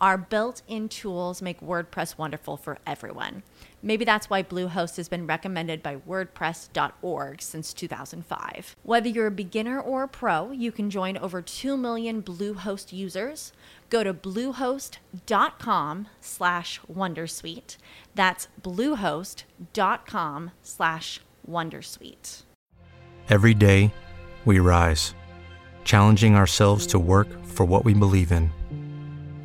our built-in tools make WordPress wonderful for everyone. Maybe that's why Bluehost has been recommended by WordPress.org since 2005. Whether you're a beginner or a pro, you can join over 2 million Bluehost users. Go to bluehost.com/wondersuite. That's bluehost.com/wondersuite. Every day, we rise, challenging ourselves to work for what we believe in.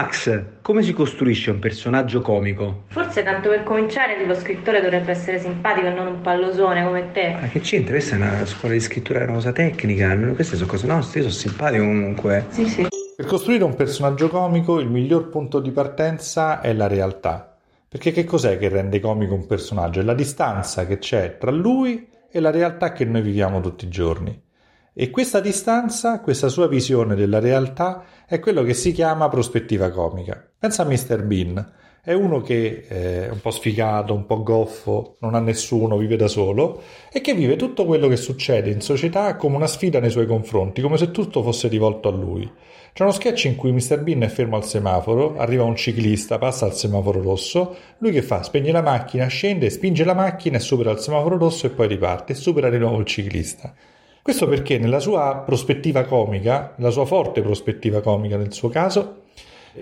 Max, come si costruisce un personaggio comico? Forse tanto per cominciare tipo scrittore dovrebbe essere simpatico e non un pallosone come te. Ma che c'entra? Questa è una scuola di scrittura, è una cosa tecnica, queste sono cose nostre, io sono simpatico comunque. Sì, sì. Per costruire un personaggio comico il miglior punto di partenza è la realtà. Perché che cos'è che rende comico un personaggio? È la distanza che c'è tra lui e la realtà che noi viviamo tutti i giorni. E questa distanza, questa sua visione della realtà è quello che si chiama prospettiva comica. Pensa a Mr. Bean, è uno che è un po' sfigato, un po' goffo, non ha nessuno, vive da solo e che vive tutto quello che succede in società come una sfida nei suoi confronti, come se tutto fosse rivolto a lui. C'è uno sketch in cui Mr. Bean è fermo al semaforo, arriva un ciclista, passa al semaforo rosso, lui che fa? Spegne la macchina, scende, spinge la macchina e supera il semaforo rosso e poi riparte e supera di nuovo il ciclista. Questo perché nella sua prospettiva comica, la sua forte prospettiva comica nel suo caso,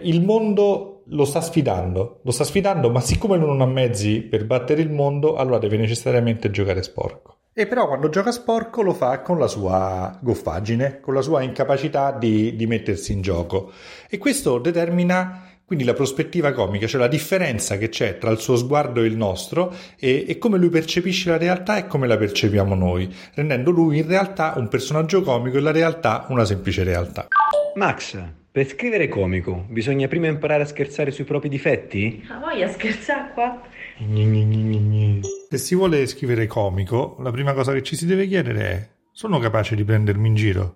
il mondo lo sta sfidando, ma siccome lui non ha mezzi per battere il mondo, allora deve necessariamente giocare sporco. E però quando gioca sporco lo fa con la sua goffaggine, con la sua incapacità di mettersi in gioco. E questo determina quindi la prospettiva comica, cioè la differenza che c'è tra il suo sguardo e il nostro e come lui percepisce la realtà e come la percepiamo noi, rendendo lui in realtà un personaggio comico e la realtà una semplice realtà. Max, per scrivere comico bisogna prima imparare a scherzare sui propri difetti? Ma voglia scherzare qua? Se si vuole scrivere comico, la prima cosa che ci si deve chiedere è: sono capace di prendermi in giro?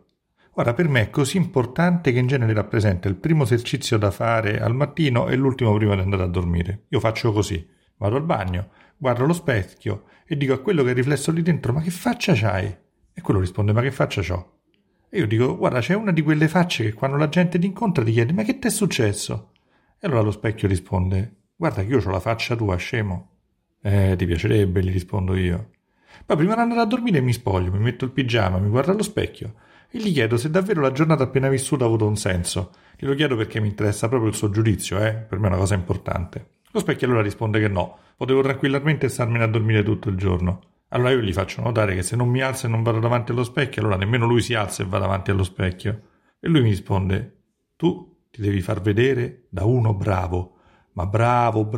Ora, per me è così importante che in genere rappresenta il primo esercizio da fare al mattino e l'ultimo prima di andare a dormire. Io faccio così, vado al bagno, guardo lo specchio e dico a quello che è riflesso lì dentro: ma che faccia c'hai? E quello risponde: ma che faccia c'ho? E io dico: guarda, c'è una di quelle facce che quando la gente ti incontra ti chiede: ma che t'è successo? E allora lo specchio risponde: guarda che io c'ho la faccia tua, scemo. Ti piacerebbe, gli rispondo io. Poi prima di andare a dormire mi spoglio, mi metto il pigiama, mi guardo allo specchio e gli chiedo se davvero la giornata appena vissuta ha avuto un senso. Glielo chiedo perché mi interessa proprio il suo giudizio, per me è una cosa importante. Lo specchio allora risponde che no, potevo tranquillamente starmene a dormire tutto il giorno. Allora io gli faccio notare che se non mi alzo e non vado davanti allo specchio, allora nemmeno lui si alza e va davanti allo specchio. E lui mi risponde: tu ti devi far vedere da uno bravo, ma bravo.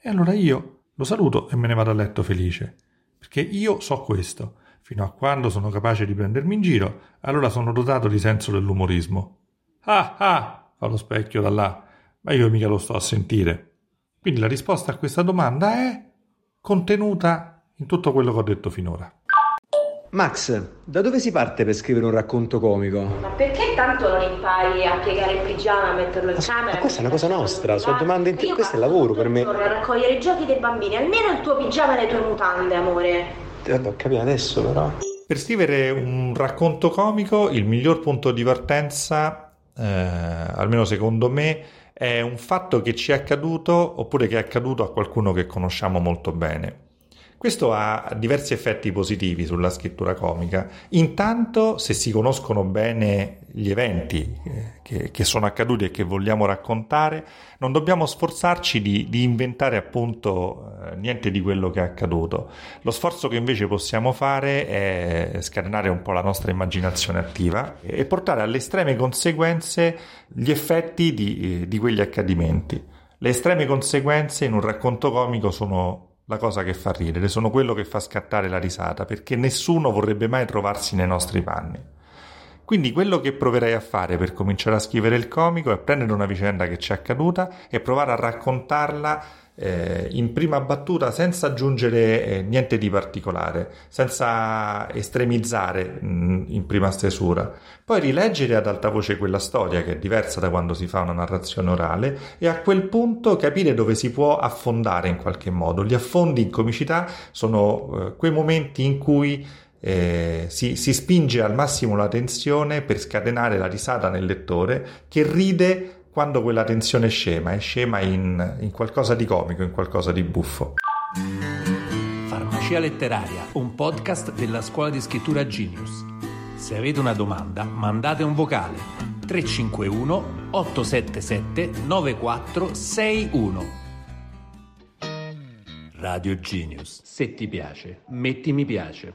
E allora io lo saluto e me ne vado a letto felice, perché io so questo. Fino a quando sono capace di prendermi in giro, allora sono dotato di senso dell'umorismo. Ah ah, fa lo specchio da là, ma io mica lo sto a sentire. Quindi la risposta a questa domanda è contenuta in tutto quello che ho detto finora. Max, da dove si parte per scrivere un racconto comico? Ma perché tanto non impari a piegare il pigiama, a metterlo in camera? Ma questa è una cosa nostra, sono domande questo è lavoro per me. Io a raccogliere i giochi dei bambini, almeno il tuo pigiama e le tue mutande, amore. Ho capito adesso però. Per scrivere un racconto comico il miglior punto di partenza, almeno secondo me, è un fatto che ci è accaduto oppure che è accaduto a qualcuno che conosciamo molto bene. Questo ha diversi effetti positivi sulla scrittura comica. Intanto, se si conoscono bene gli eventi che sono accaduti e che vogliamo raccontare, non dobbiamo sforzarci di inventare appunto niente di quello che è accaduto. Lo sforzo che invece possiamo fare è scatenare un po' la nostra immaginazione attiva e portare alle estreme conseguenze gli effetti di quegli accadimenti. Le estreme conseguenze in un racconto comico sono la cosa che fa ridere, sono quello che fa scattare la risata, perché nessuno vorrebbe mai trovarsi nei nostri panni. Quindi quello che proverei a fare per cominciare a scrivere il comico è prendere una vicenda che ci è accaduta e provare a raccontarla in prima battuta, senza aggiungere niente di particolare, senza estremizzare in prima stesura. Poi rileggere ad alta voce quella storia, che è diversa da quando si fa una narrazione orale, e a quel punto capire dove si può affondare in qualche modo. Gli affondi in comicità sono quei momenti in cui si spinge al massimo la tensione per scatenare la risata nel lettore, che ride quando quella tensione è scema in qualcosa di comico, in qualcosa di buffo. Farmacia Letteraria, un podcast della Scuola di Scrittura Genius. Se avete una domanda, mandate un vocale 351 877 9461. Radio Genius. Se ti piace, metti mi piace.